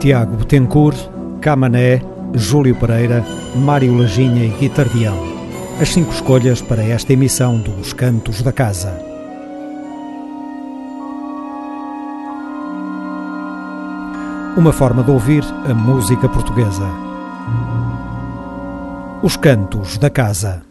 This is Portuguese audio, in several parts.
Tiago Bettencourt, Camané, Júlio Pereira, Mário Laginha e Guitardião. As 5 escolhas para esta emissão dos Cantos da Casa. Uma forma de ouvir a música portuguesa. Os Cantos da Casa.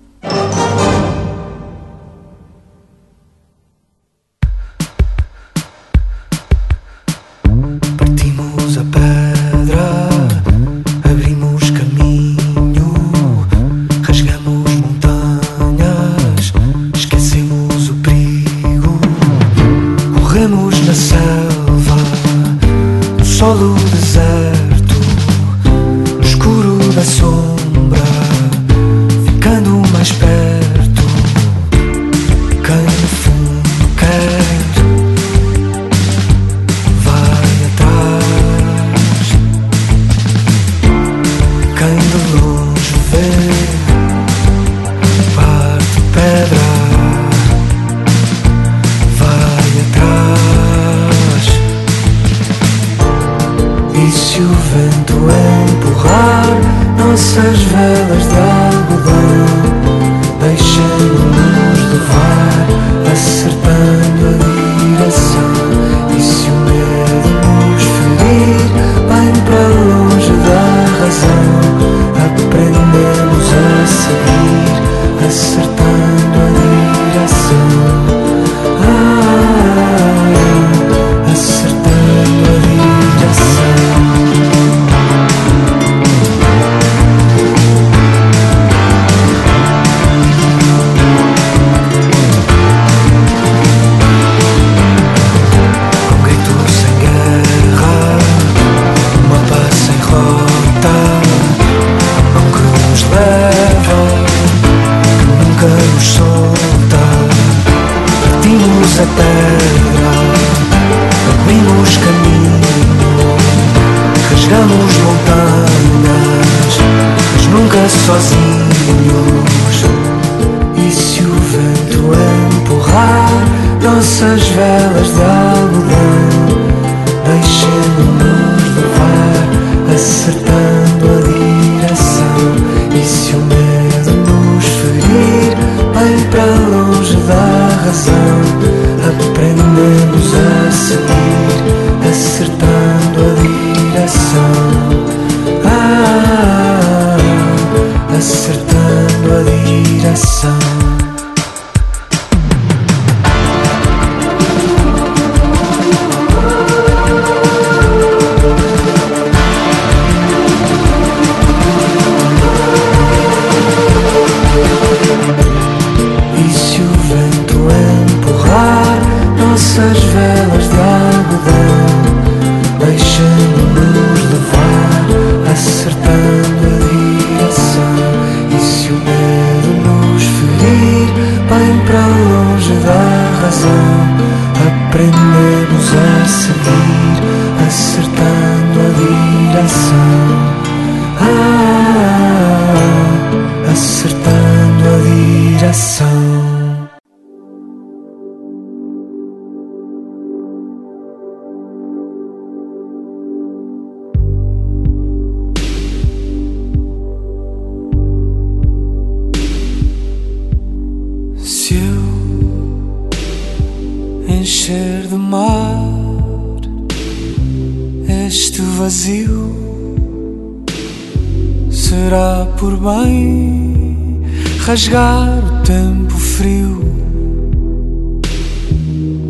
Rasgar o tempo frio,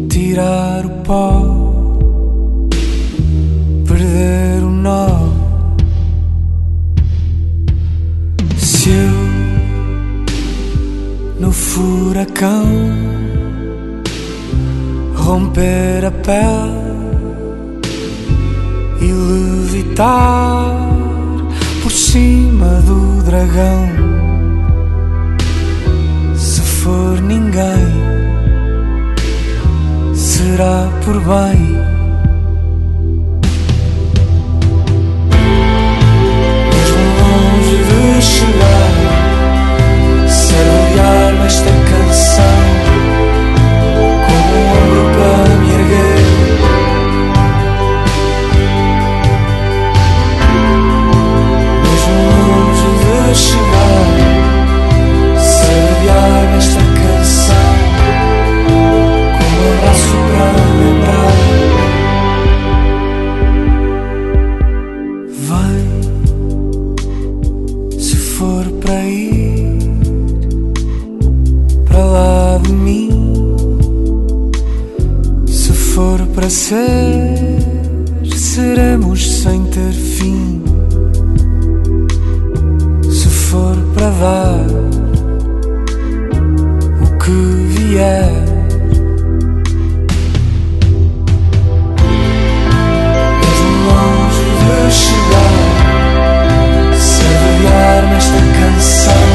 tirar o pó, perder o nó. Se eu, no furacão, romper a pele e levitar por cima do dragão, por ninguém será por bem. Mesmo longe de chegar, serve-me esta canção como ombro para me erguer. para ser, seremos sem ter fim. Se for para dar, o que vier. Longe de chegar, saborear nesta canção.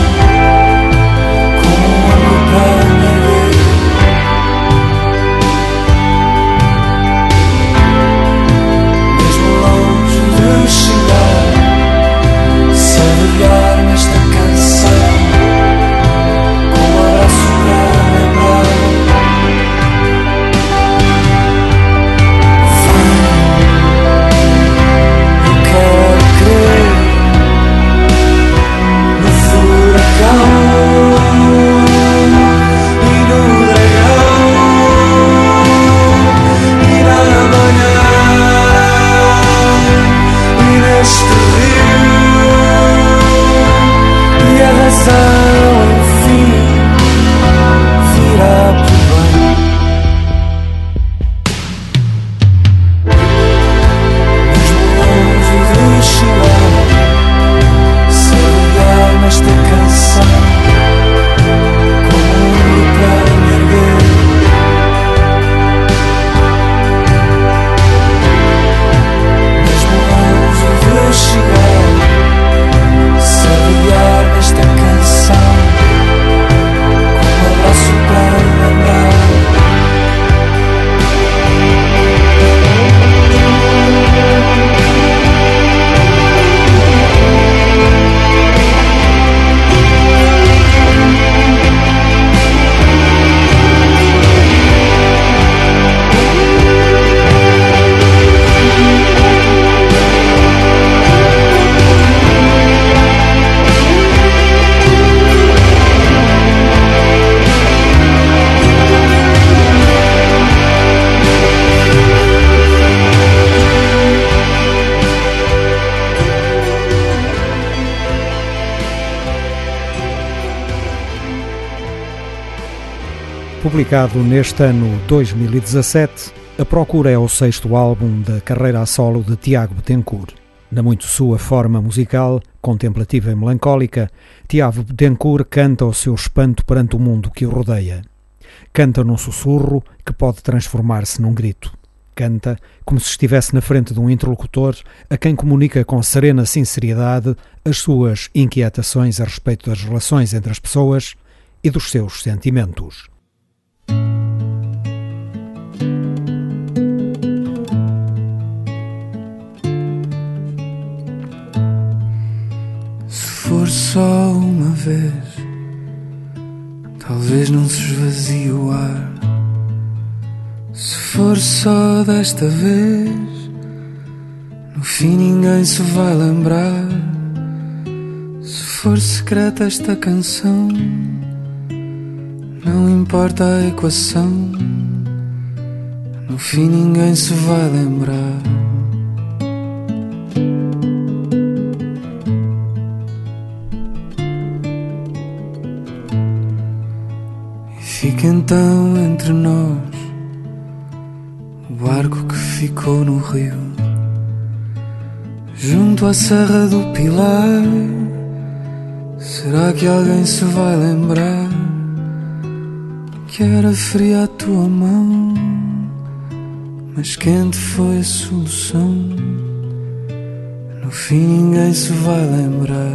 Publicado neste ano 2017, A Procura é o sexto álbum da carreira a solo de Tiago Bettencourt. Na muito sua forma musical, contemplativa e melancólica, Tiago Bettencourt canta o seu espanto perante o mundo que o rodeia. Canta num sussurro que pode transformar-se num grito. Canta como se estivesse na frente de um interlocutor a quem comunica com serena sinceridade as suas inquietações a respeito das relações entre as pessoas e dos seus sentimentos. Se for só uma vez, talvez não se esvazie o ar. Se for só desta vez, no fim ninguém se vai lembrar. Se for secreta esta canção, não importa a equação, no fim ninguém se vai lembrar. Fica então entre nós o barco que ficou no rio, junto à Serra do Pilar. Será que alguém se vai lembrar que era fria a tua mão, mas quente foi a solução? No fim ninguém se vai lembrar.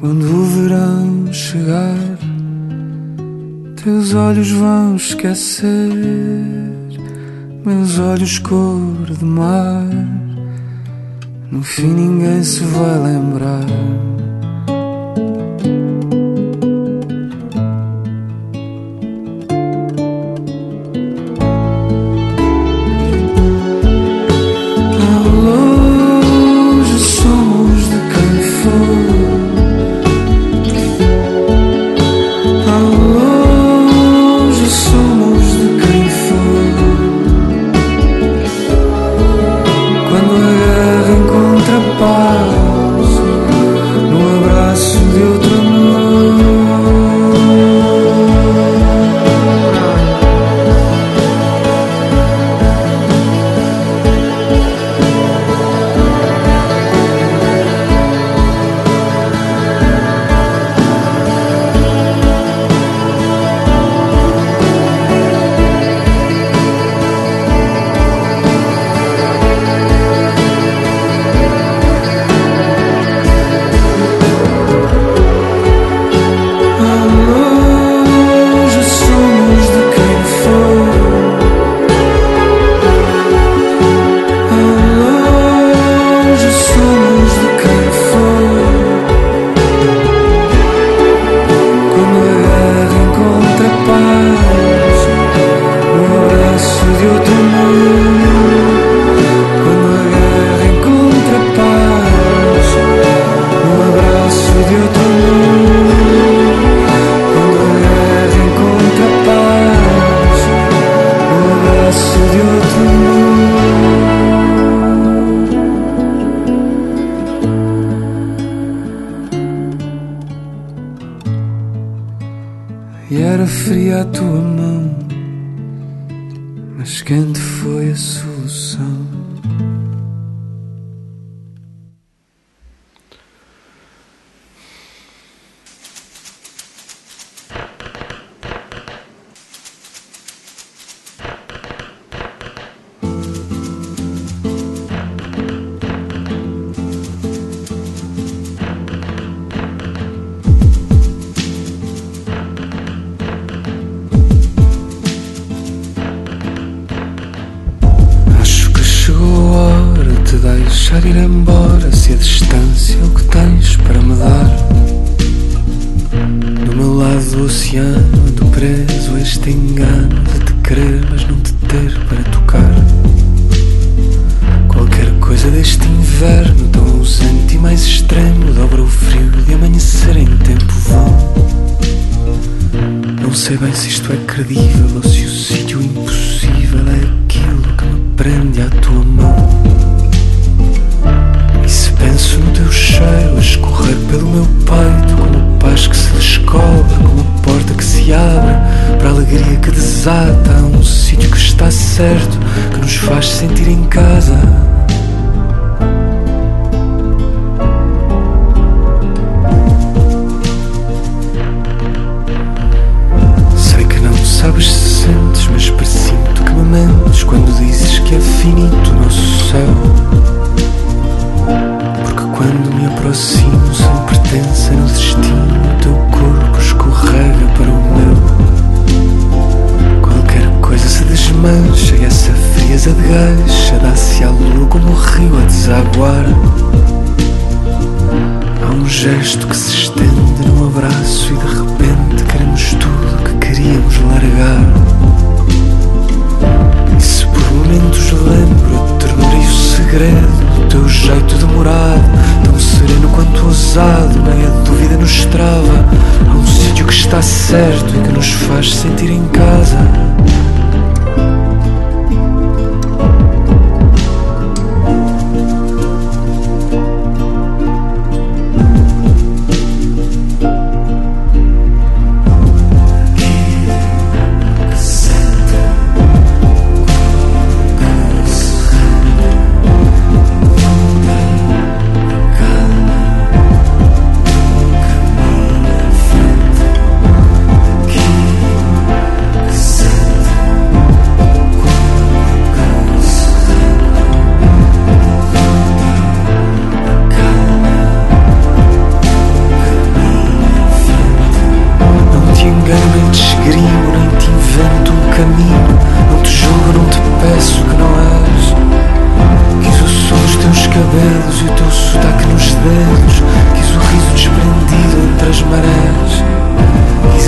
Quando poderão chegar, teus olhos vão esquecer, meus olhos cor de mar. No fim ninguém se vai lembrar.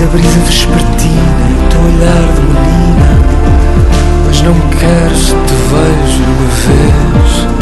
brisa vespertina e teu olhar de menina, mas não quero se te vejo uma vez.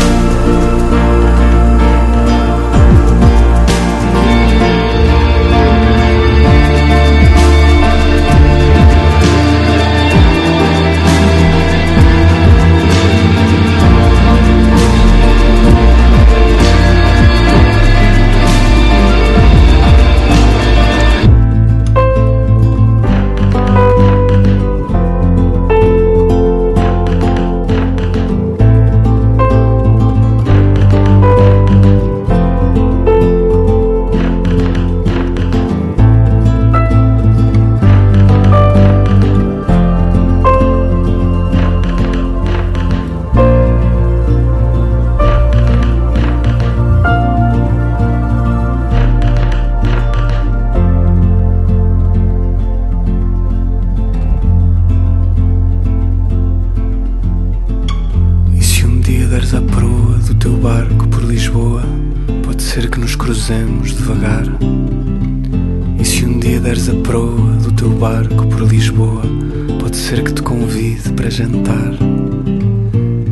Jantar.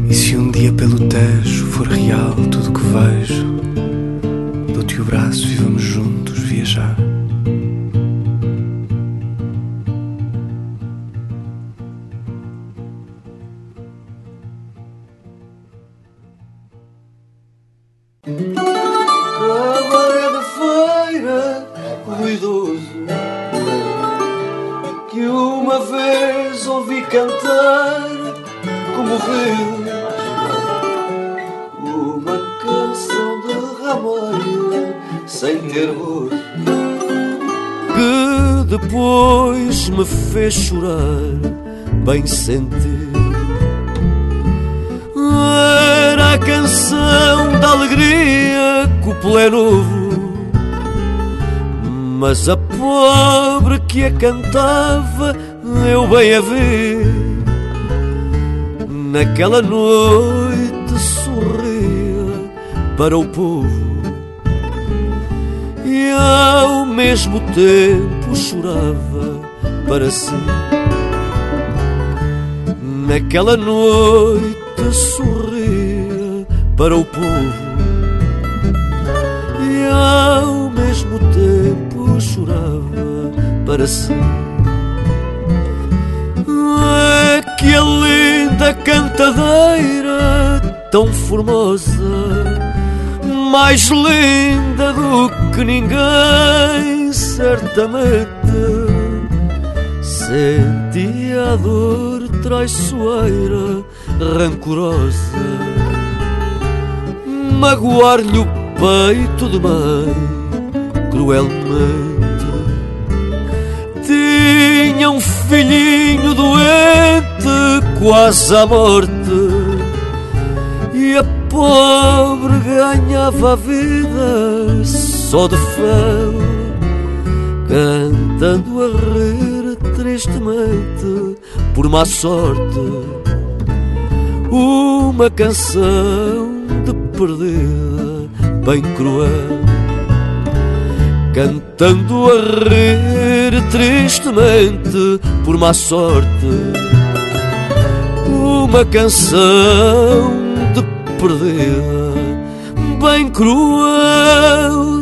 E se um dia pelo Tejo for real tudo o que vejo, dou-te o braço e vamos juntos viajar. Fez chorar, bem sentir. Era a canção da alegria que o pelo é novo, mas a pobre que a cantava eu bem a ver. Naquela noite sorria para o povo e ao mesmo tempo chorava para si. Naquela noite sorria para o povo e ao mesmo tempo chorava para si. Que a linda cantadeira tão formosa, mais linda do que ninguém, certamente sentia a dor traiçoeira, rancorosa, magoar-lhe o peito de mãe, cruelmente. Tinha um filhinho doente, quase à morte, e a pobre ganhava a vida só de fel, cantando a rir tristemente, por má sorte, uma canção de perdida bem cruel, cantando a rir tristemente, por má sorte, uma canção de perdida bem cruel.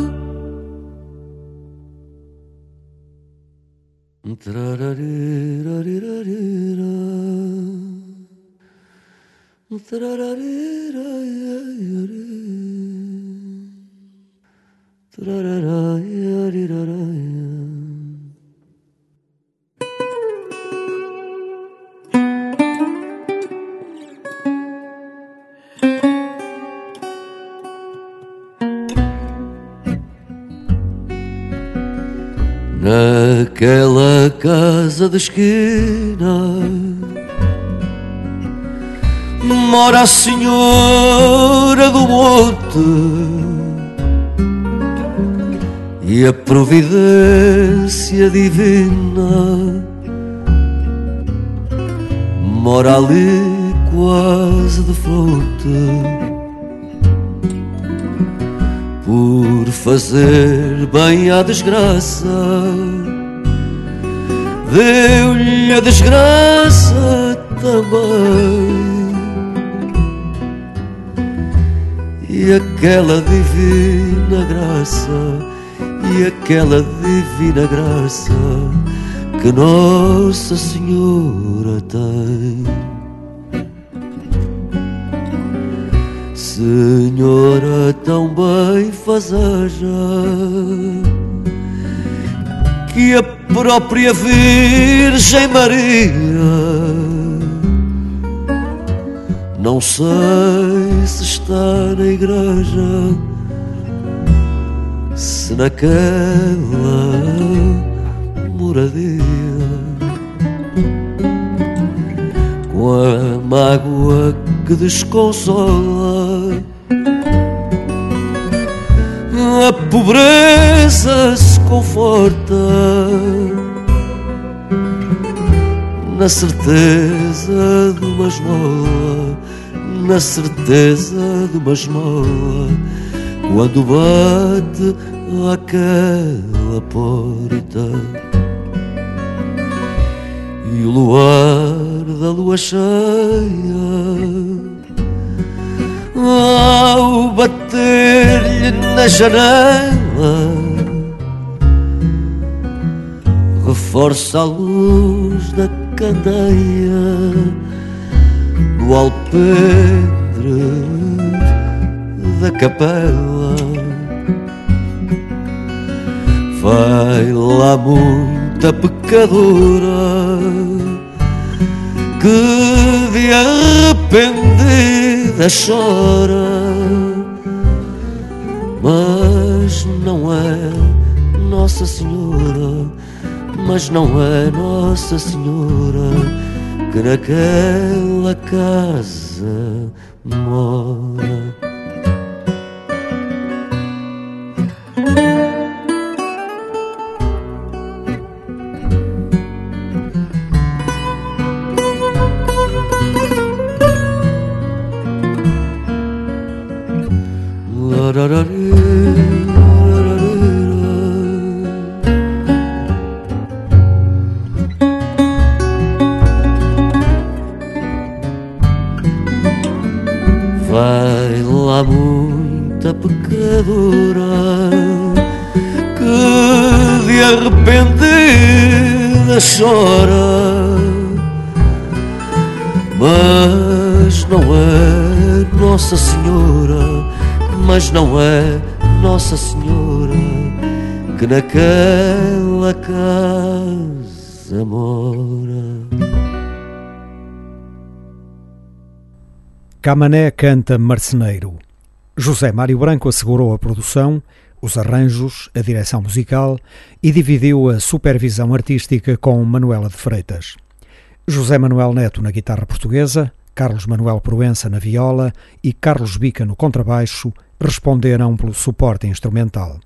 Naquela casa de esquina mora a senhora do monte e a providência divina mora ali quase de fronte. Por fazer bem à desgraça deu-lhe a desgraça também. E aquela divina graça, e aquela divina graça que Nossa Senhora tem. Senhora, tão bem fazeja que a própria Virgem Maria, não sei se está na igreja, se naquela moradia, com a mágoa que desconsola, a pobreza se conforta, na certeza de uma esmola, na certeza de uma esmola, quando bate àquela porta. E o luar da lua cheia, ao bater-lhe na janela, reforça a luz da candeia no alpendre da capela. Vai lá muita pecadora que de arrependida chora, mas não é Nossa Senhora, mas não é Nossa Senhora que naquela casa mora. Vai lá muita pecadora que de arrependida chora, mas não é Nossa Senhora, mas não é Nossa Senhora que naquela casa mora. Camané canta Marceneiro. José Mário Branco assegurou a produção, os arranjos, a direção musical e dividiu a supervisão artística com Manuela de Freitas. José Manuel Neto na guitarra portuguesa, Carlos Manuel Proença na viola e Carlos Bica no contrabaixo responderam pelo suporte instrumental.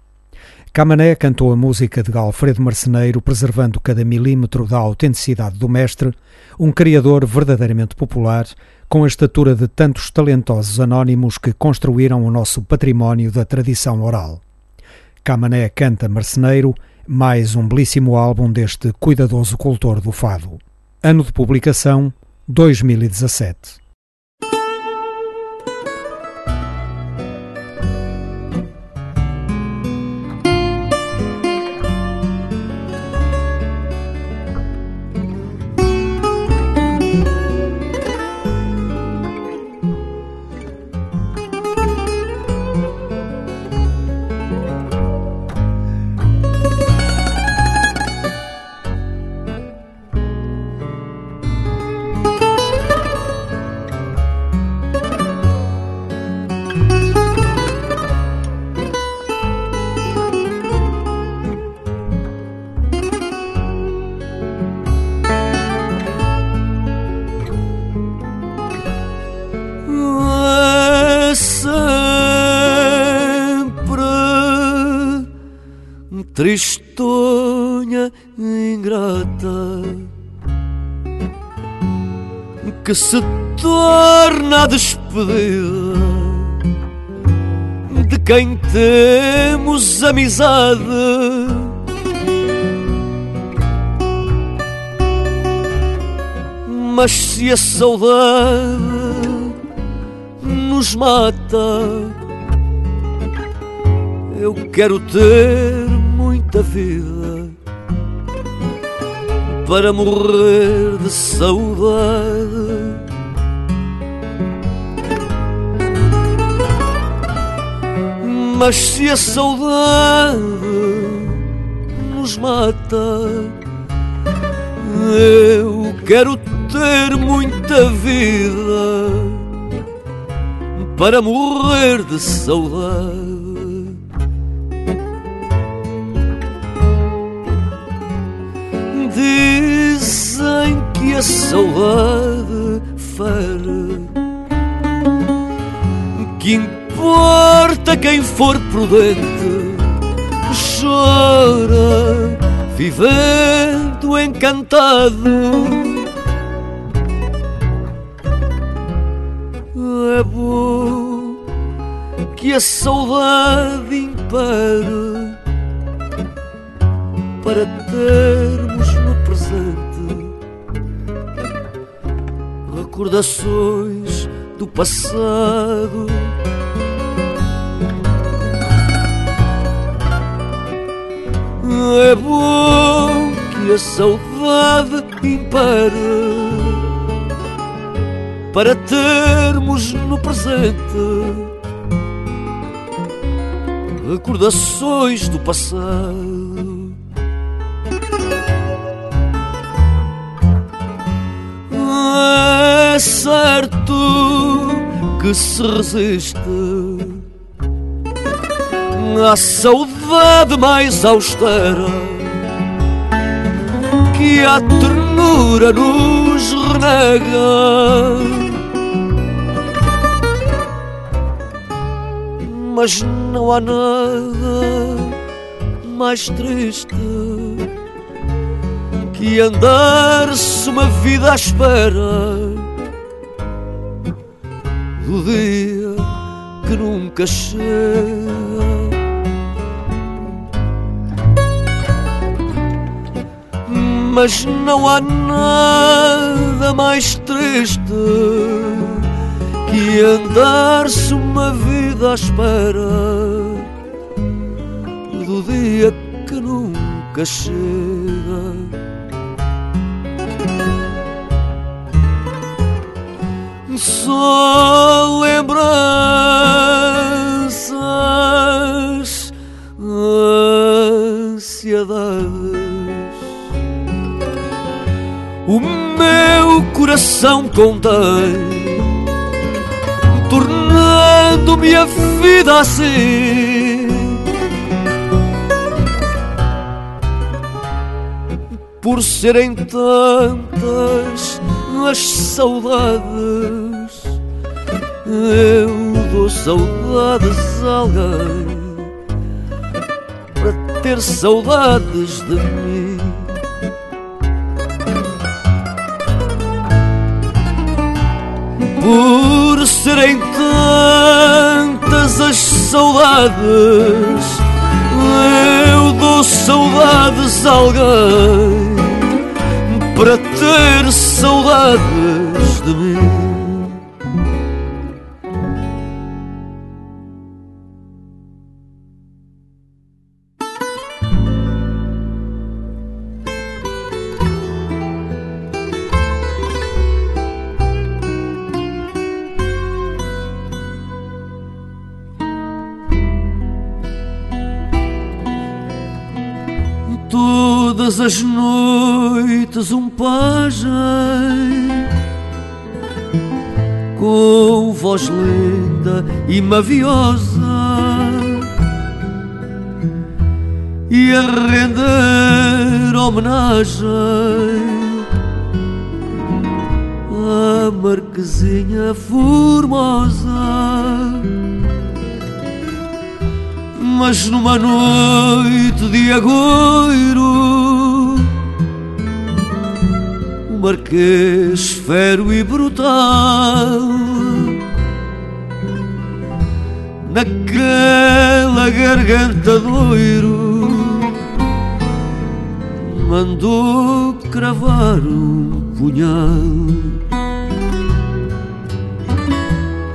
Camané cantou a música de Alfredo Marceneiro, preservando cada milímetro da autenticidade do mestre, um criador verdadeiramente popular, com a estatura de tantos talentosos anónimos que construíram o nosso património da tradição oral. Camané canta Marceneiro, mais um belíssimo álbum deste cuidadoso cultor do fado. Ano de publicação, 2017. Tristonha ingrata que se torna a despedida de quem temos amizade, Mas se a saudade nos mata, eu quero ter muita vida para morrer de saudade. Mas se a saudade nos mata, eu quero ter muita vida para morrer de saudade. Dizem que a saudade fere, que importa quem for prudente, chora vivendo encantado. É bom que a saudade impere para termos no presente recordações do passado. É bom que a saudade impere para termos no presente recordações do passado. É certo que se resiste à saudade mais austera, que a ternura nos renega. Mas não há nada mais triste que andar-se uma vida à espera do dia que nunca chega. Mas não há nada mais triste que andar-se uma vida à espera do dia que nunca chega. Só lembranças, ansiedades, o meu coração contém, tornando minha vida assim. Por serem tantas as saudades, eu dou saudades a alguém para ter saudades de mim. Por serem tantas as saudades, eu dou saudades a alguém para ter saudades de mim. Todas as noites um pajem com voz linda e maviosa e a render homenagem à marquesinha formosa. Mas numa noite de agouro, o marquês fero e brutal, naquela garganta de loiro, mandou cravar um punhal.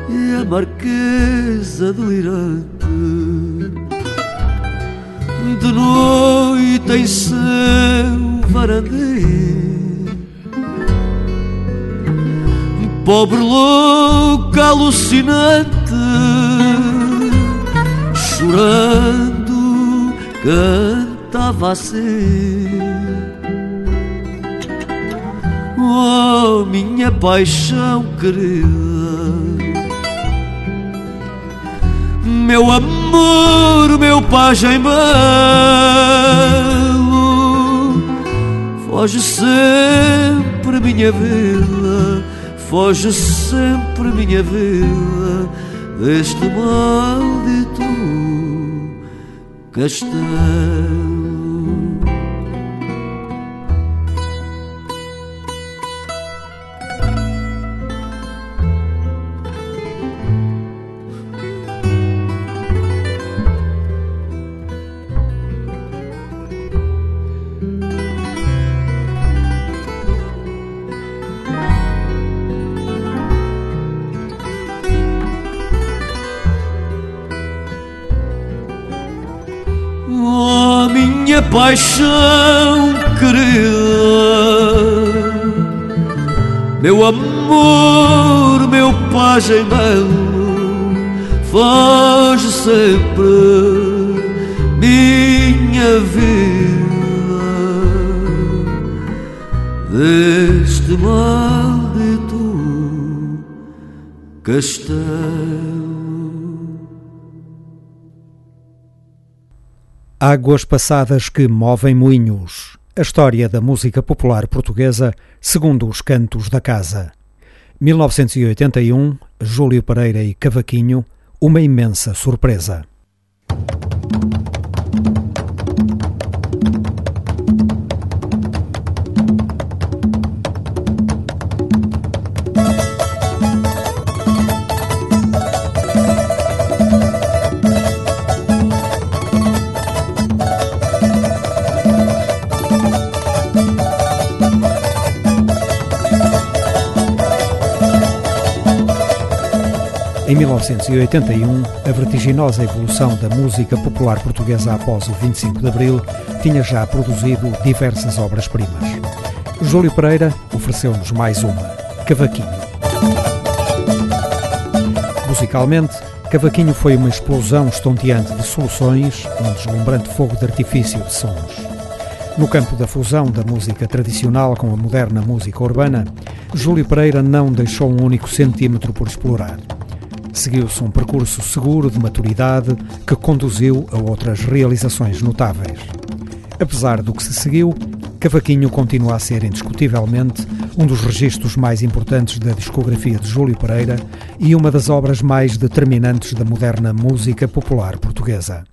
E a Marquesa do Iraque de noite em seu varandê, pobre louca alucinante, chorando cantava assim: oh, minha paixão querida, meu amor, meu pajem belo, foge sempre minha vida, foge sempre minha vida deste maldito castelo. Minha paixão querida, meu amor, meu pajem belo, foge sempre minha vida deste maldito castelo. Águas passadas que movem moinhos. A história da música popular portuguesa segundo Os Cantos da Casa. 1981, Júlio Pereira e Cavaquinho, uma imensa surpresa. Em 1981, a vertiginosa evolução da música popular portuguesa após o 25 de Abril tinha já produzido diversas obras-primas. Júlio Pereira ofereceu-nos mais uma, Cavaquinho. Musicalmente, Cavaquinho foi uma explosão estonteante de soluções, um deslumbrante fogo de artifício de sons. No campo da fusão da música tradicional com a moderna música urbana, Júlio Pereira não deixou um único centímetro por explorar. Seguiu-se um percurso seguro de maturidade que conduziu a outras realizações notáveis. Apesar do que se seguiu, Cavaquinho continua a ser indiscutivelmente um dos registros mais importantes da discografia de Júlio Pereira e uma das obras mais determinantes da moderna música popular portuguesa.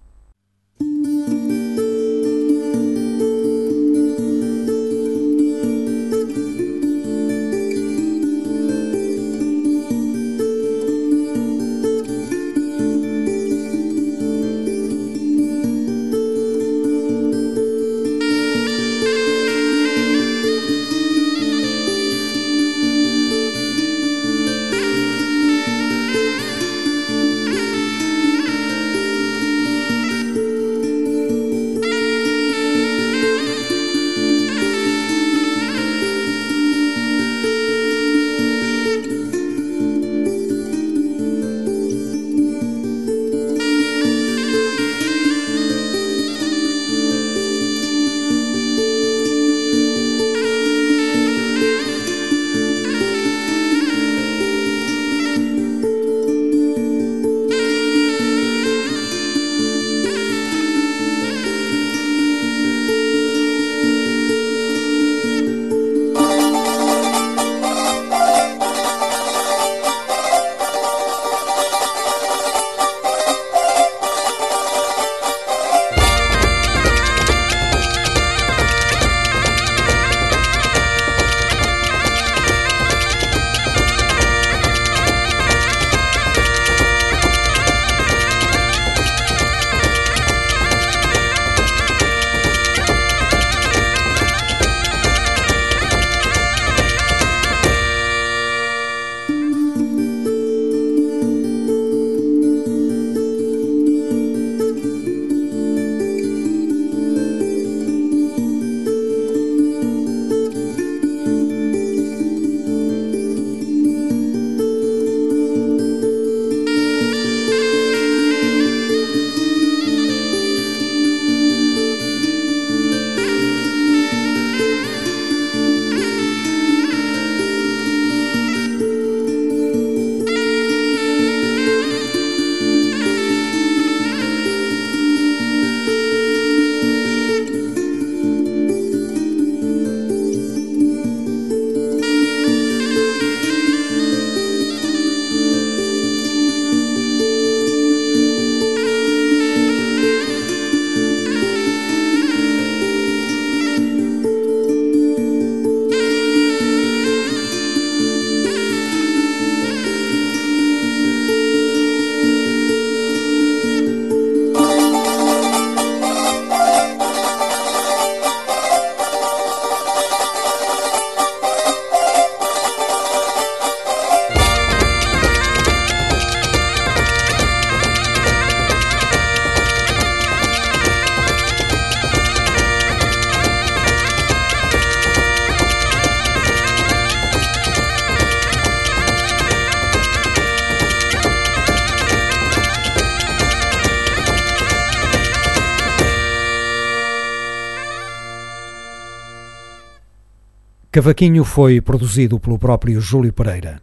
Cavaquinho foi produzido pelo próprio Júlio Pereira.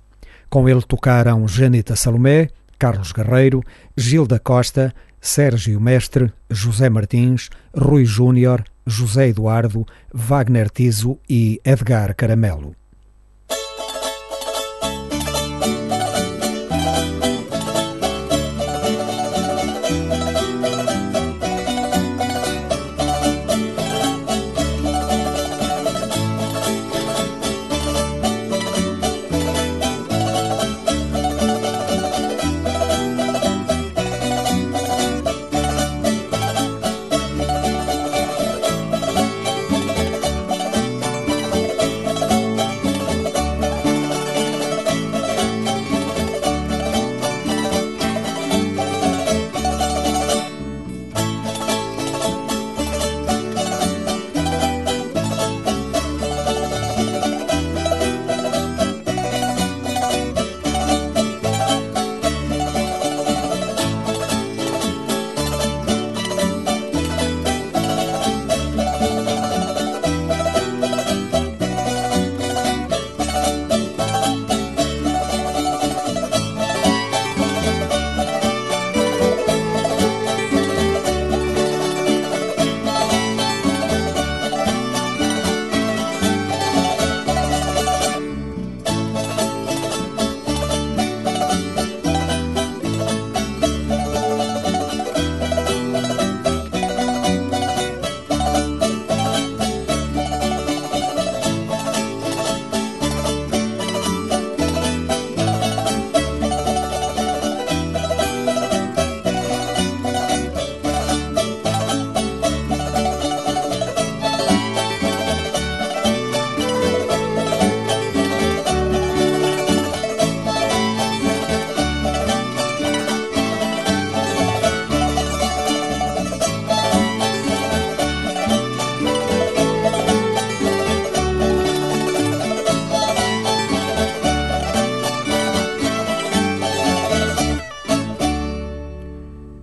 Com ele tocaram Janita Salomé, Carlos Guerreiro, Gilda Costa, Sérgio Mestre, José Martins, Rui Júnior, José Eduardo, Wagner Tiso e Edgar Caramelo.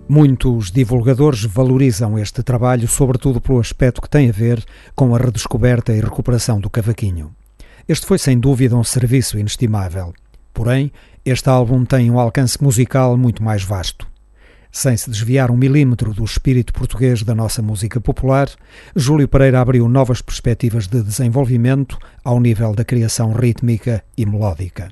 Muitos divulgadores valorizam este trabalho, sobretudo pelo aspecto que tem a ver com a redescoberta e recuperação do cavaquinho. Este foi sem dúvida um serviço inestimável. Porém, este álbum tem um alcance musical muito mais vasto. Sem se desviar um milímetro do espírito português da nossa música popular, Júlio Pereira abriu novas perspectivas de desenvolvimento ao nível da criação rítmica e melódica.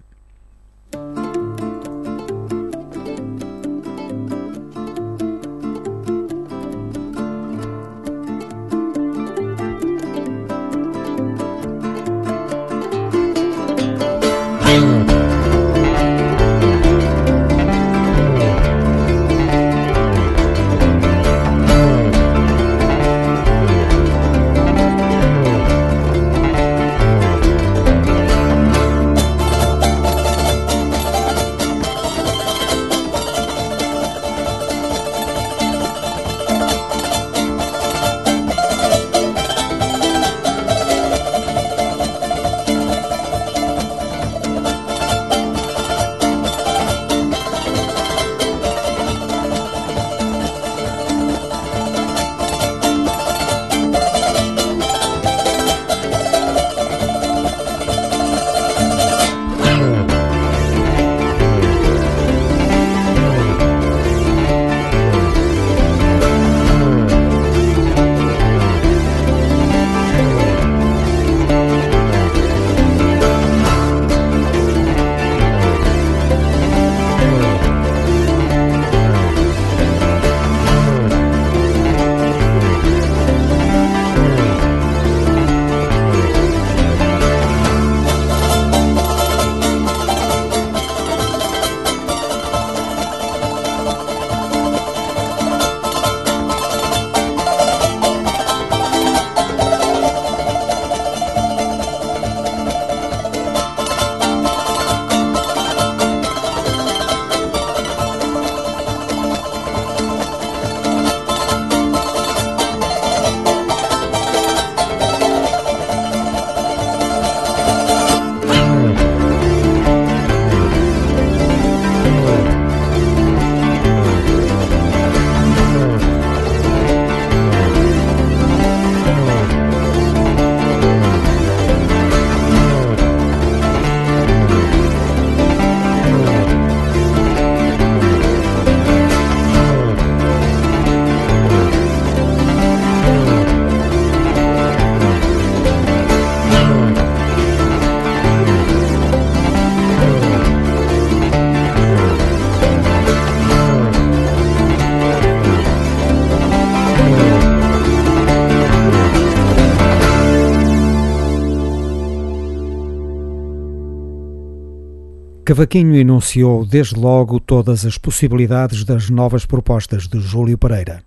Cavaquinho enunciou desde logo todas as possibilidades das novas propostas de Júlio Pereira.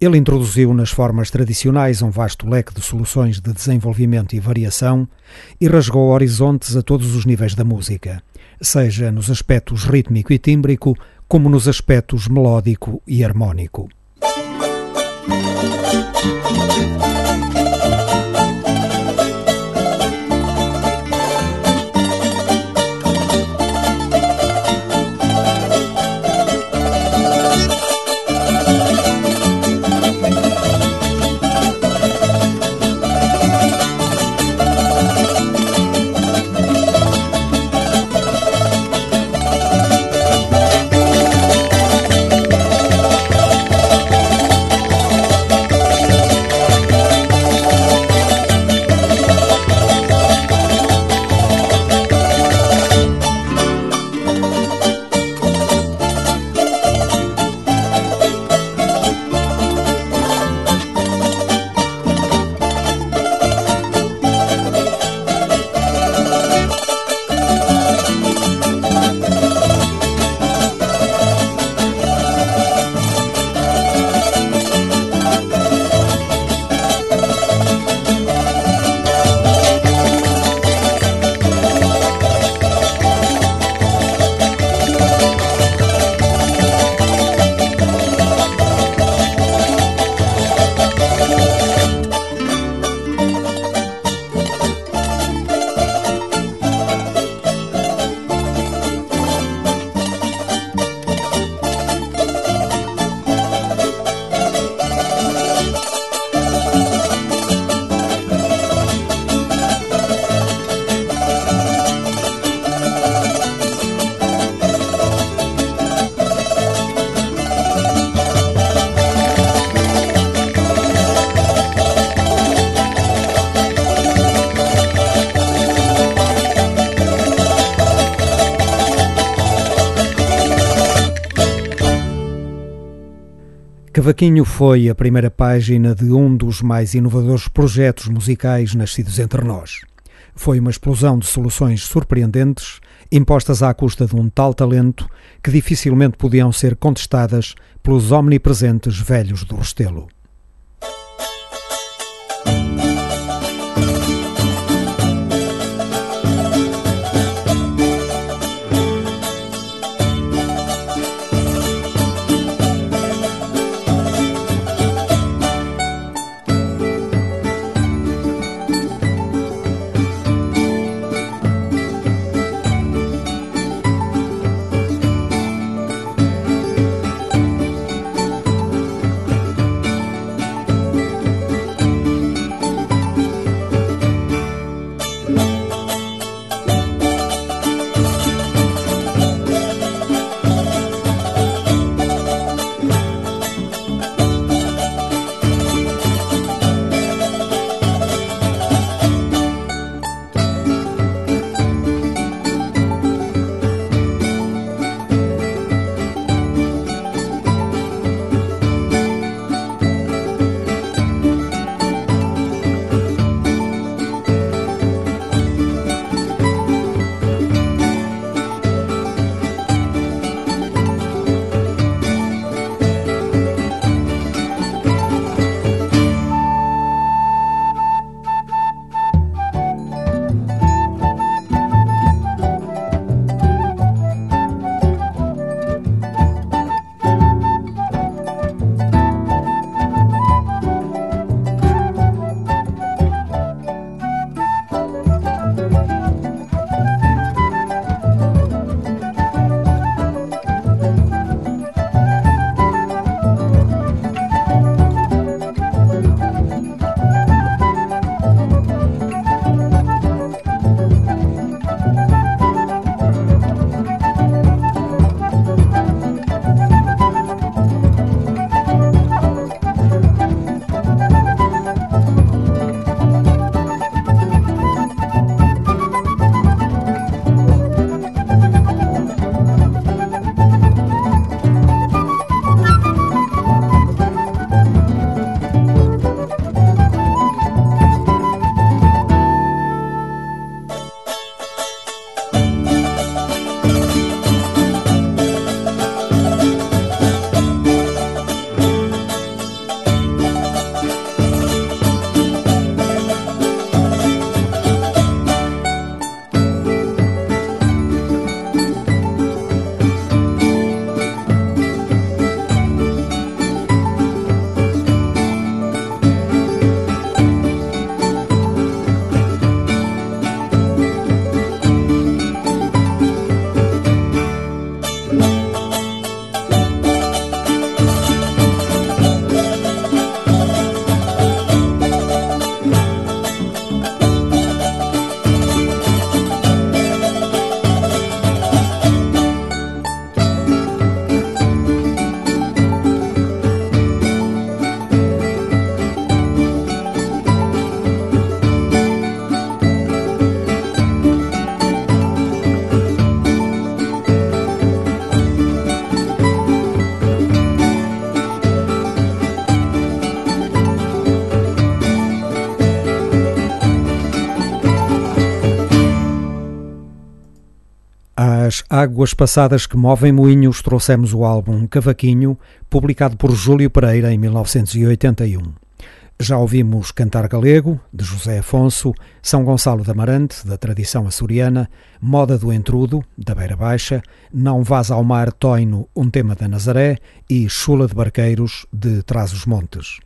Ele introduziu nas formas tradicionais um vasto leque de soluções de desenvolvimento e variação e rasgou horizontes a todos os níveis da música, seja nos aspectos rítmico e tímbrico, como nos aspectos melódico e harmónico. Cavaquinho foi a primeira página de um dos mais inovadores projetos musicais nascidos entre nós. Foi uma explosão de soluções surpreendentes, impostas à custa de um tal talento que dificilmente podiam ser contestadas pelos omnipresentes velhos do Restelo. As Águas Passadas que Movem Moinhos trouxemos o álbum Cavaquinho, publicado por Júlio Pereira em 1981. Já ouvimos Cantar Galego, de José Afonso, São Gonçalo de Amarante, da tradição açoriana, Moda do Entrudo, da Beira Baixa, Não Vás ao Mar Toino, um tema da Nazaré e Chula de Barqueiros, de Trás-os-Montes.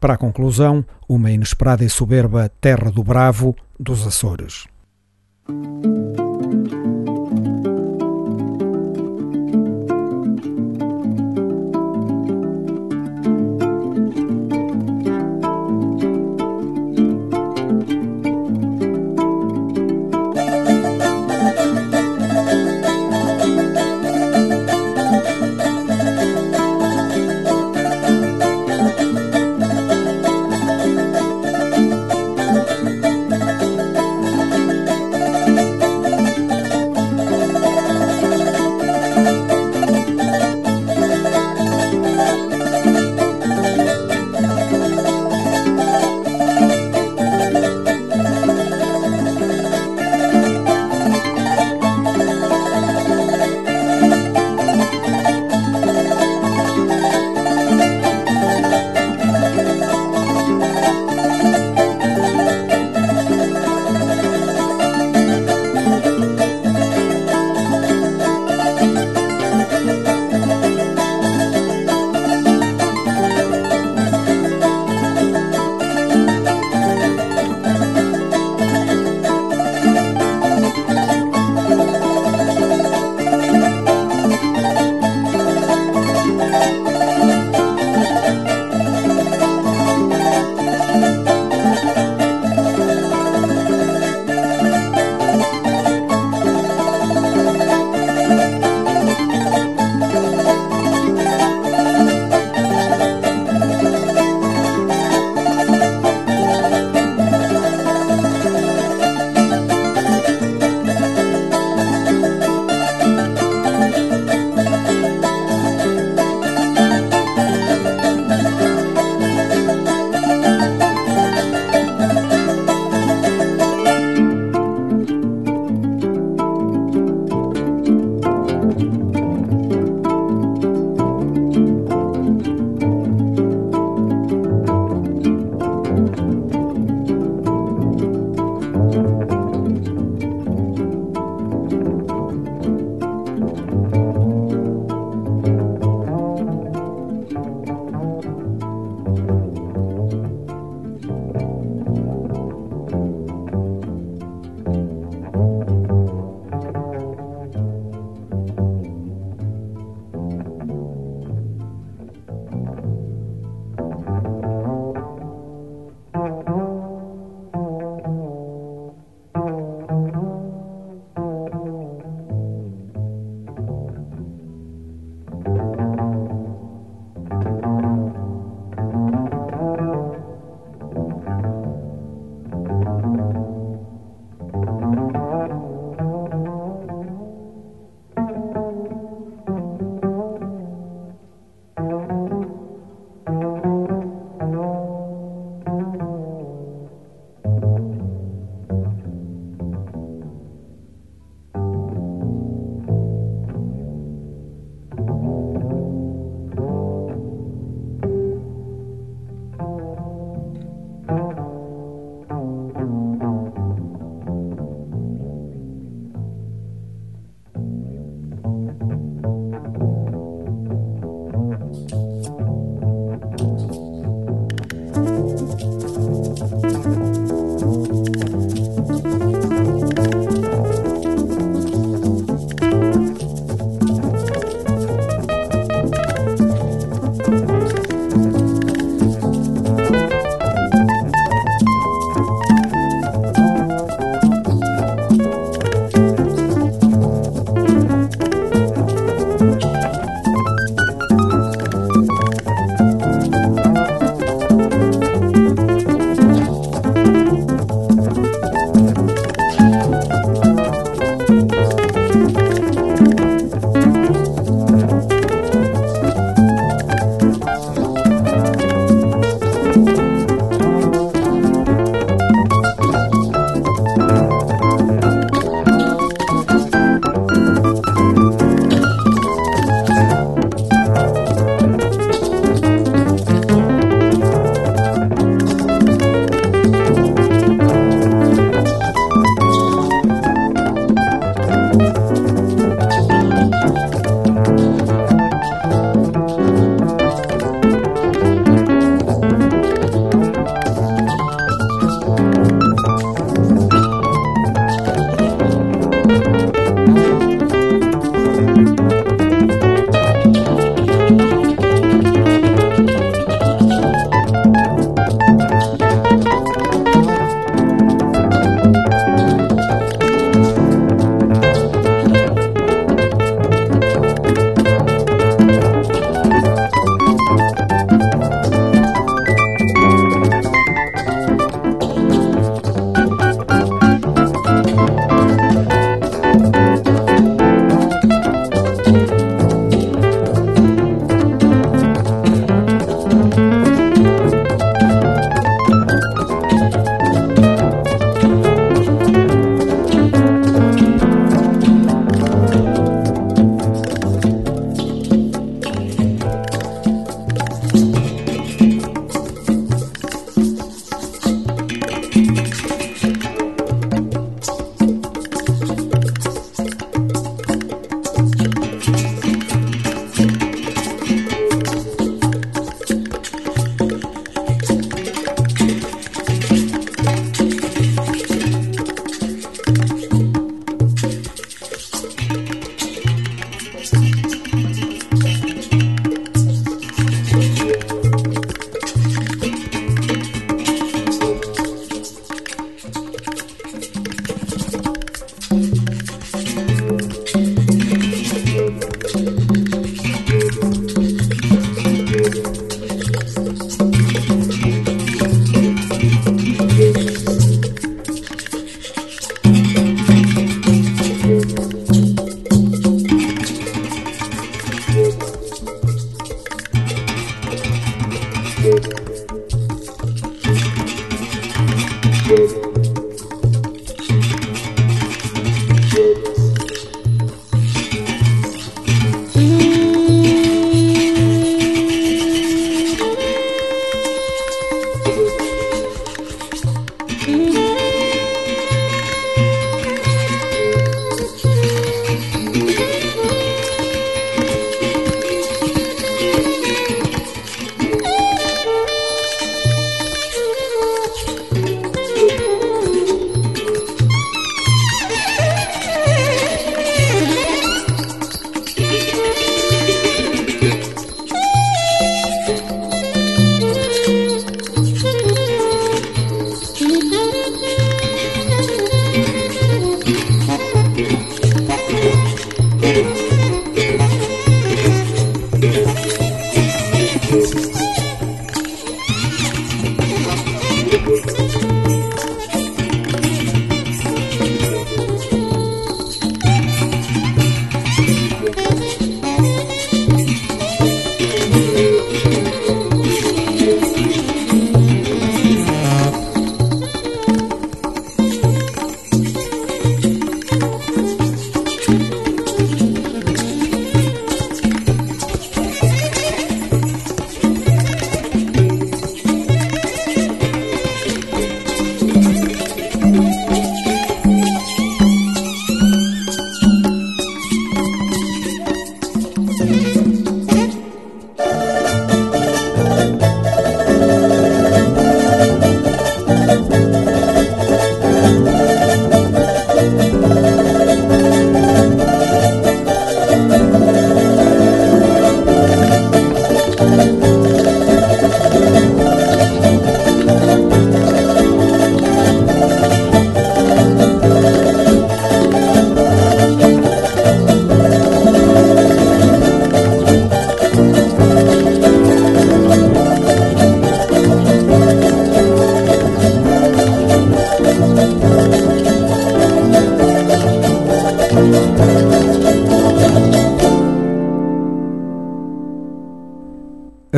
Para a conclusão, uma inesperada e soberba Terra do Bravo, dos Açores.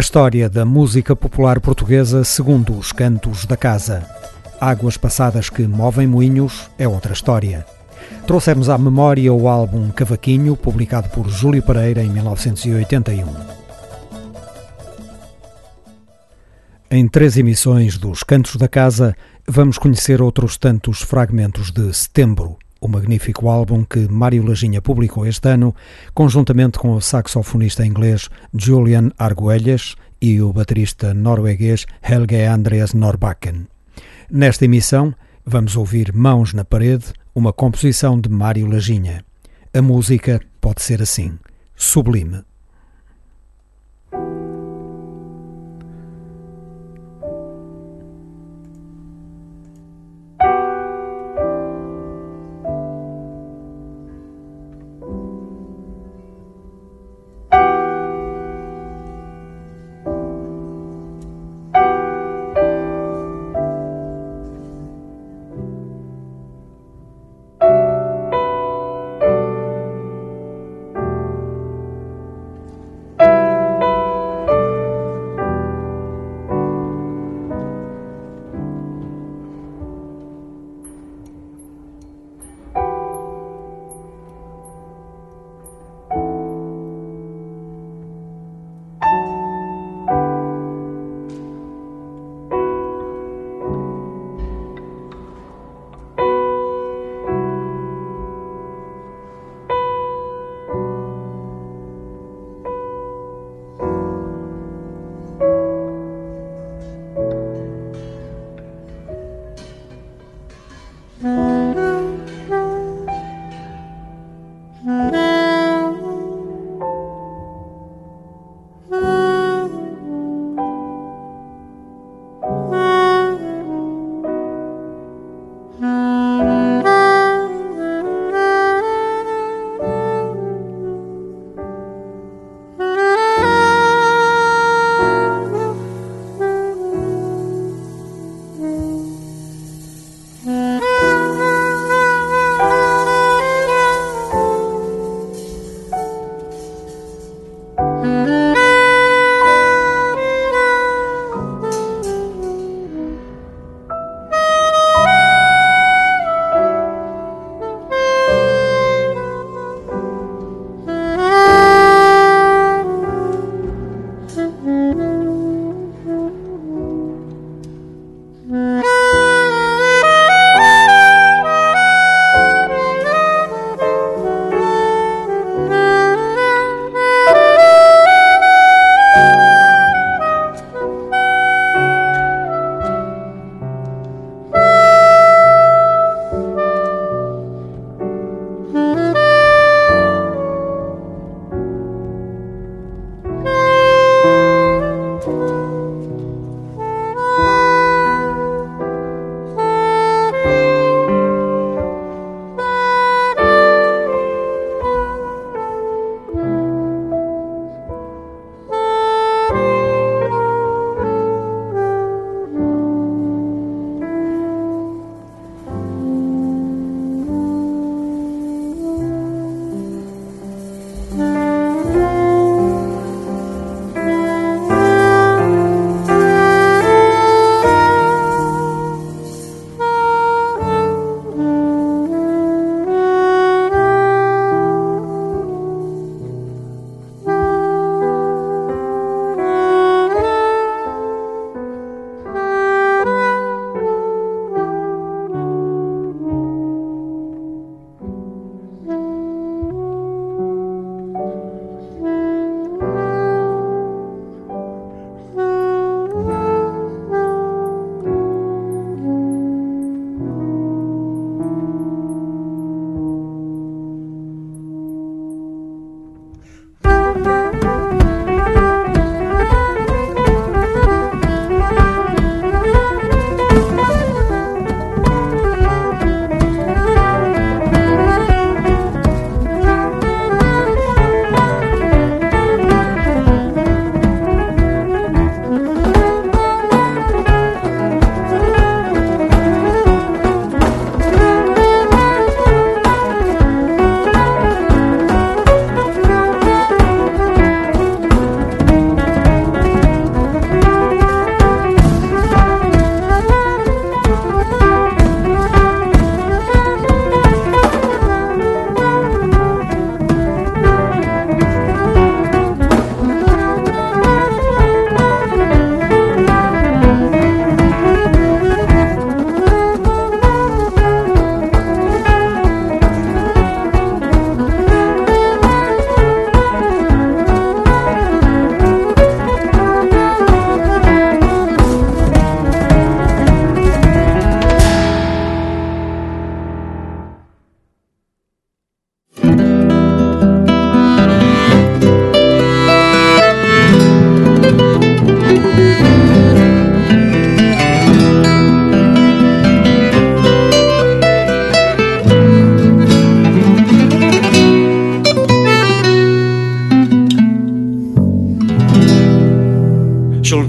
História da música popular portuguesa segundo os cantos da casa. Águas passadas que movem moinhos é outra história. Trouxemos à memória o álbum Cavaquinho, publicado por Júlio Pereira em 1981. Em 3 emissões dos Cantos da Casa, vamos conhecer outros tantos fragmentos de Setembro, o magnífico álbum que Mário Laginha publicou este ano, conjuntamente com o saxofonista inglês Julian Arguelles e o baterista norueguês Helge Andres Norbakken. Nesta emissão, vamos ouvir Mãos na Parede, uma composição de Mário Laginha. A música pode ser assim, sublime.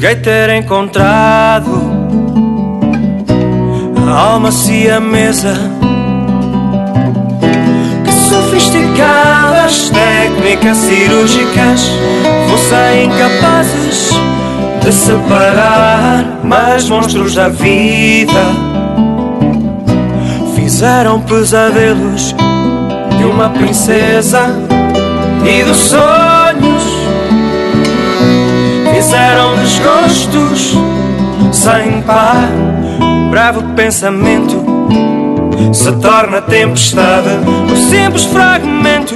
julguei ter encontrado a alma siamesa, que sofisticadas técnicas cirúrgicas fossem incapazes de separar mais monstros da vida. Fizeram pesadelos de uma princesa e dos sonhos, fizeram desgostos sem par. O bravo pensamento se torna tempestade, um simples fragmento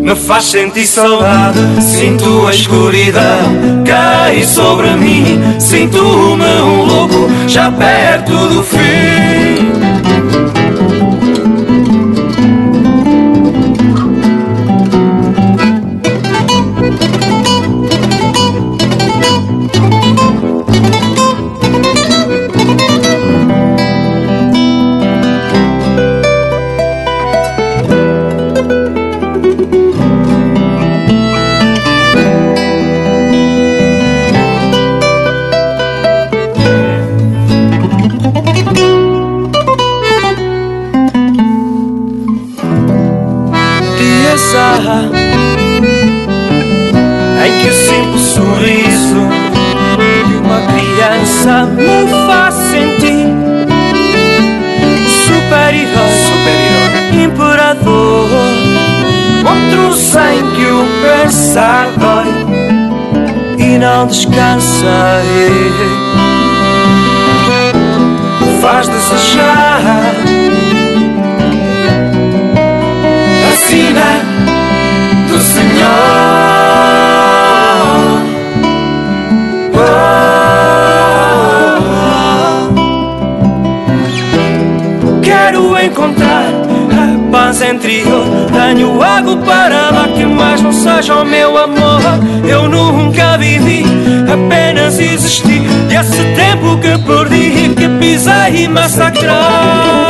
me faz sentir saudade. Sinto a escuridão cair sobre mim, sinto-me um louco já perto do fim. Descansa e faz desejar. Assina do Senhor, oh. Quero encontrar a paz interior. Tenho algo para lá que mais não seja o meu amor. Eu nunca vivi, apenas existi, e esse tempo que perdi, que pisei e massacrei.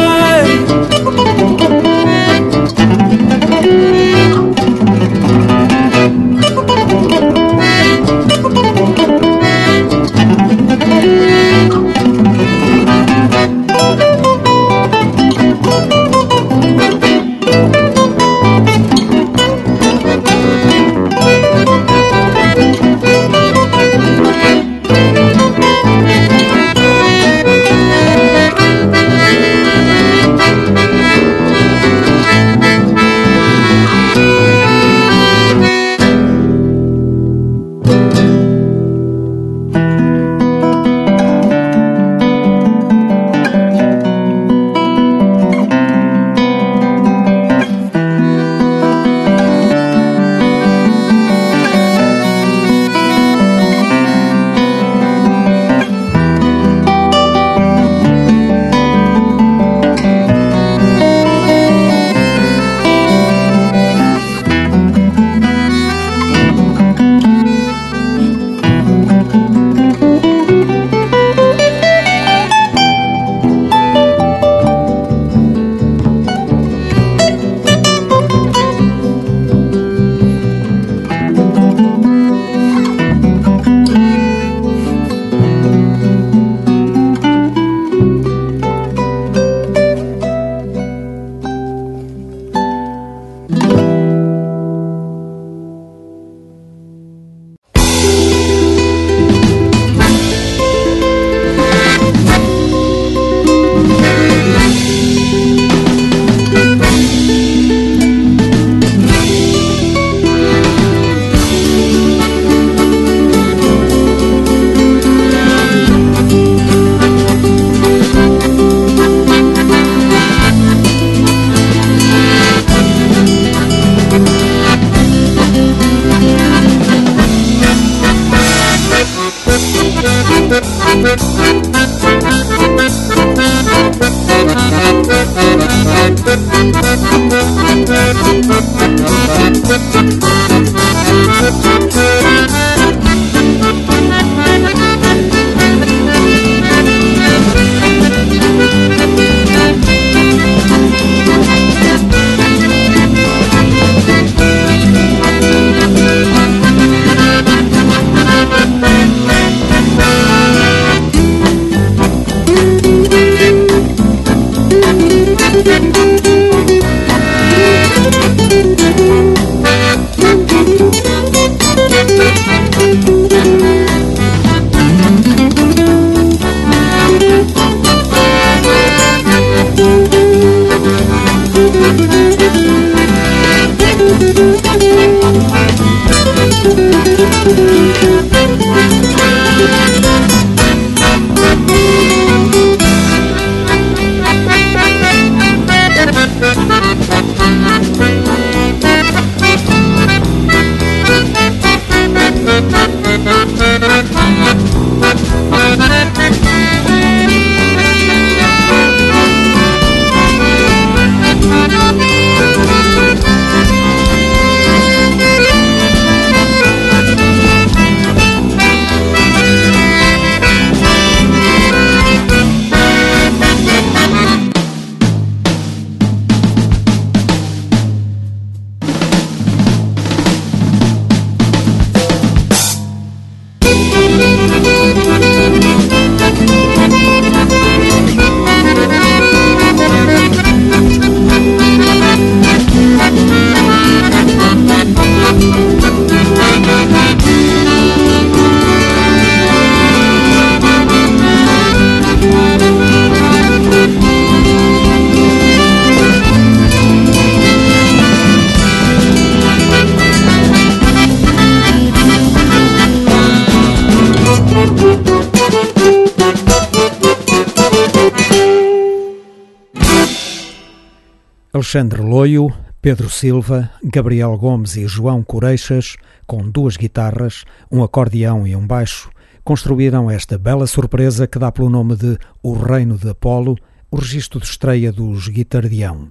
Alexandre Loio, Pedro Silva, Gabriel Gomes e João Coreixas, com duas guitarras, um acordeão e um baixo, construíram esta bela surpresa que dá pelo nome de O Reino de Apolo, o registro de estreia dos Guitardião.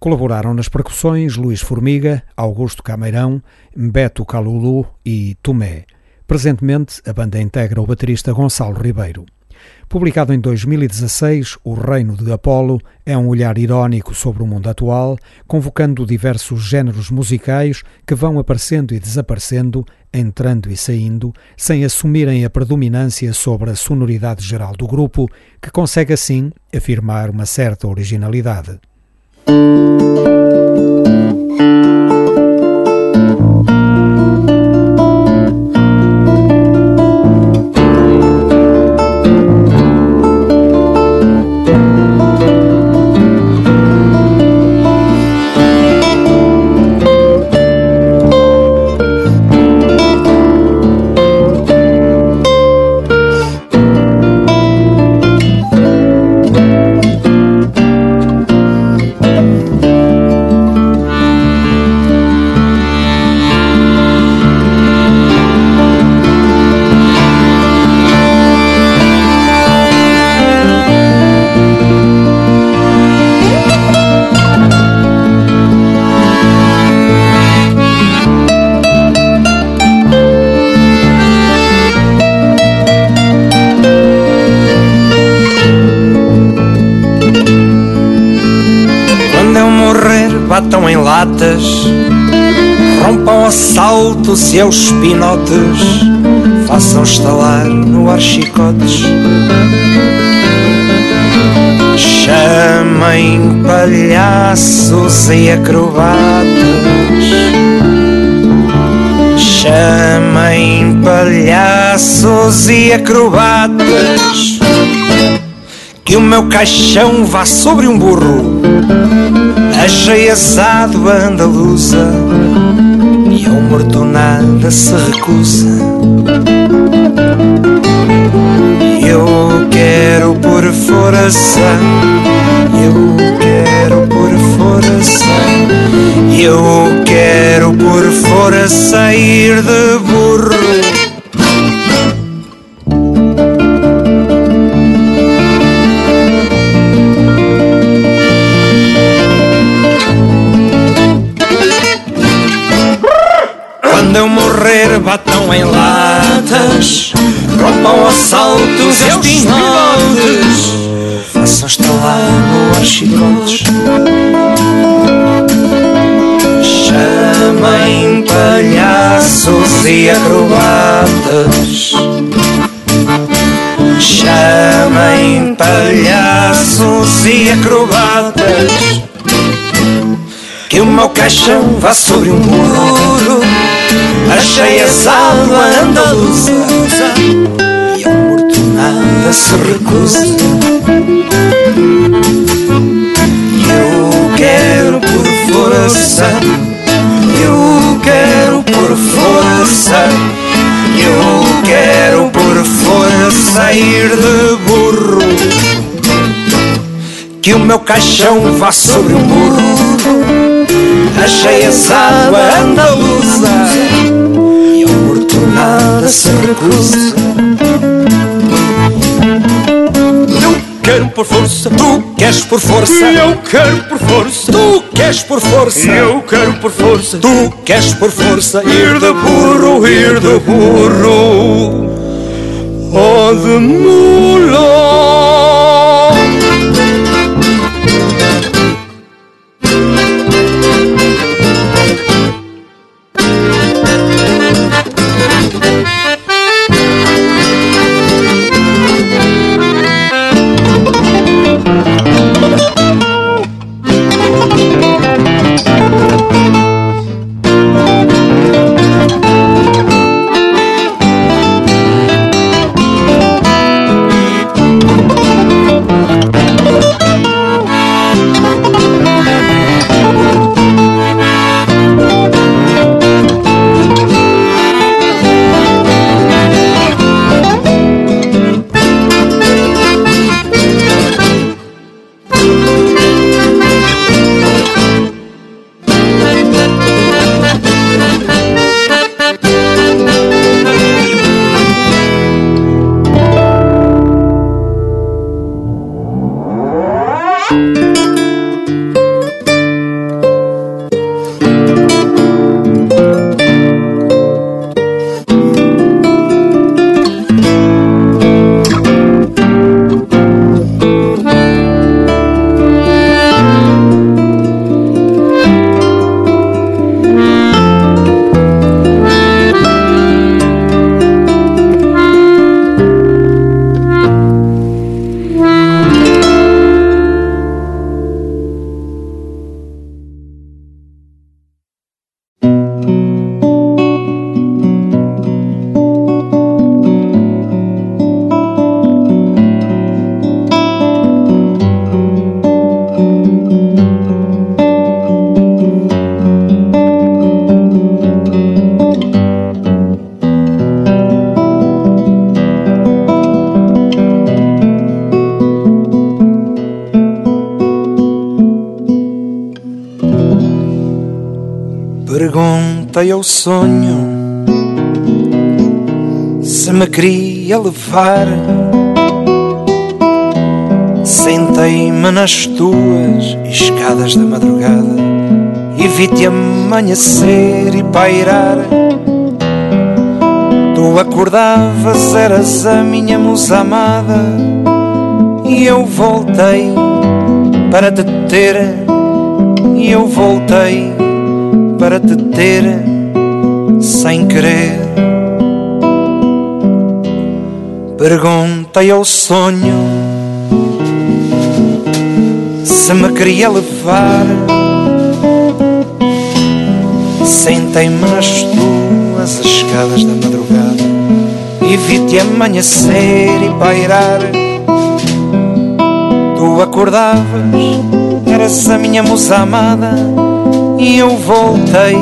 Colaboraram nas percussões Luís Formiga, Augusto Cameirão, Beto Calulu e Tomé. Presentemente, a banda integra o baterista Gonçalo Ribeiro. Publicado em 2016, O Reino de Apolo é um olhar irónico sobre o mundo atual, convocando diversos géneros musicais que vão aparecendo e desaparecendo, entrando e saindo, sem assumirem a predominância sobre a sonoridade geral do grupo, que consegue assim afirmar uma certa originalidade. Batam em latas, rompam a saltos e aos pinotes, façam estalar no ar chicotes, chamem palhaços e acrobatas, chamem palhaços e acrobatas, que o meu caixão vá sobre um burro acheiazado a andaluza, e ao morto nada se recusa. Eu quero por força, eu quero por força, eu quero por força ir de burro. Quando eu morrer, batam em latas, rompam assaltos e aos pinotes, façam estalar no ar chicotes, chamem palhaços e acrobatas, chamem palhaços e acrobatas, que o meu caixão vá sobre um muro achei a sala andaluza, e ao morto nada se recusa. Eu quero por força, eu quero por força, eu quero por força ir de burro, que o meu caixão vá sobre um burro achei a sábado andaluza, e ao morto nada se recusa. Eu quero por força, tu queres por força, eu quero por força, tu queres por força, eu quero por força, tu queres por força ir de burro, ir de burro ou de mula. Ao sonho se me queria levar, sentei-me nas tuas escadas da madrugada e vi-te amanhecer e pairar. Tu acordavas, eras a minha musa amada, e eu voltei para te ter, e eu voltei para te ter sem querer. Perguntei ao sonho se me queria levar, sentei-me nas tuas escadas da madrugada e vi-te amanhecer e pairar. Tu acordavas, eras a minha musa amada, e eu voltei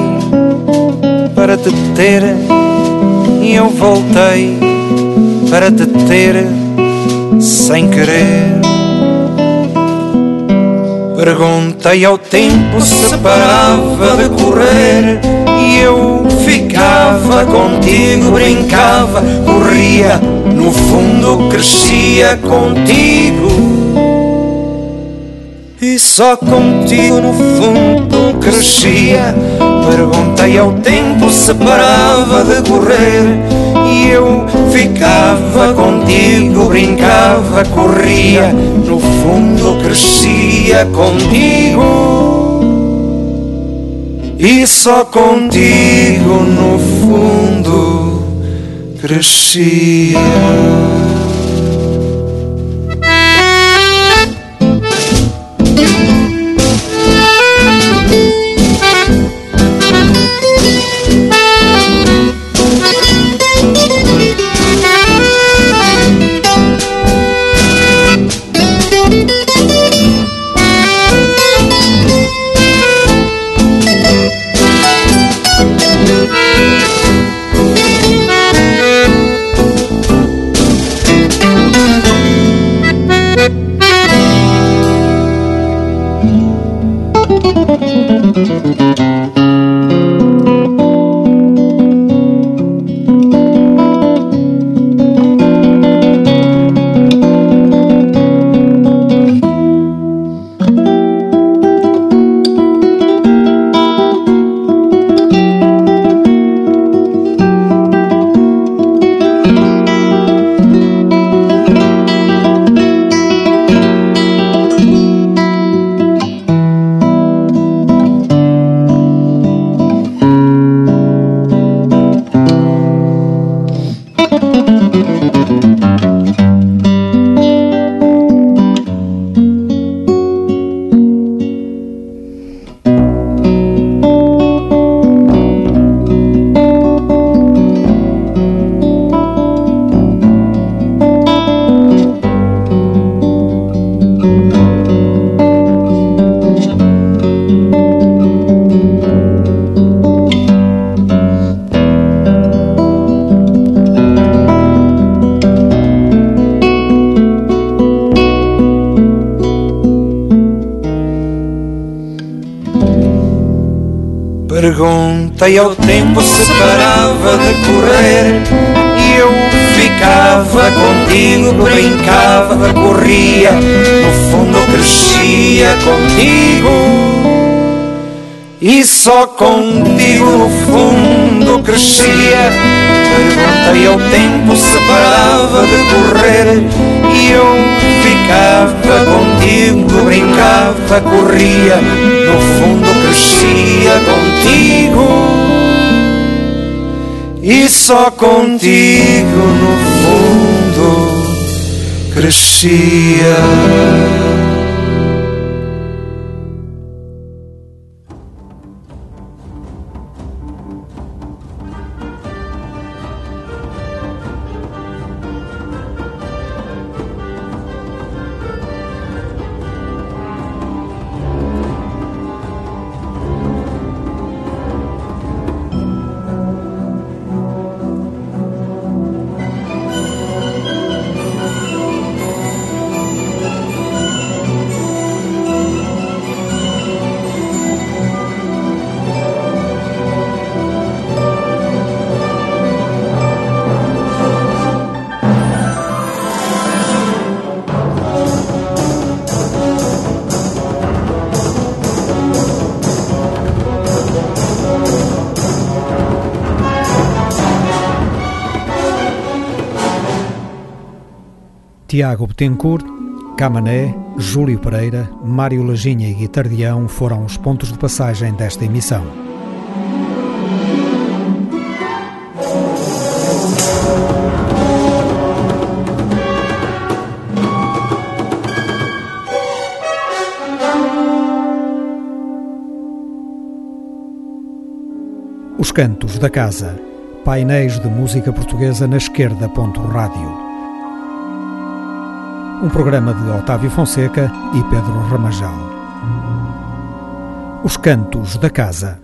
para te ter, e eu voltei para te ter sem querer. Perguntei ao tempo se parava de correr, e eu ficava contigo, brincava, corria, no fundo crescia contigo, e só contigo no fundo crescia. Perguntei ao tempo se parava de correr, e eu ficava contigo, brincava, corria, no fundo crescia contigo, e só contigo no fundo crescia. Perguntei ao tempo se parava de correr, e eu ficava contigo, brincava, corria, no fundo crescia dia contigo, e só contigo no fundo crescia. Perguntei ao tempo se parava de correr, e eu ficava contigo, brincava, corria, no fundo crescia contigo, e só contigo no fundo crescia. Tiago Bettencourt, Camané, Júlio Pereira, Mário Laginha e Guitardião foram os pontos de passagem desta emissão. Os Cantos da Casa, painéis de música portuguesa na esquerda.rádio. Um programa de Otávio Fonseca e Pedro Ramajal. Os Cantos da Casa.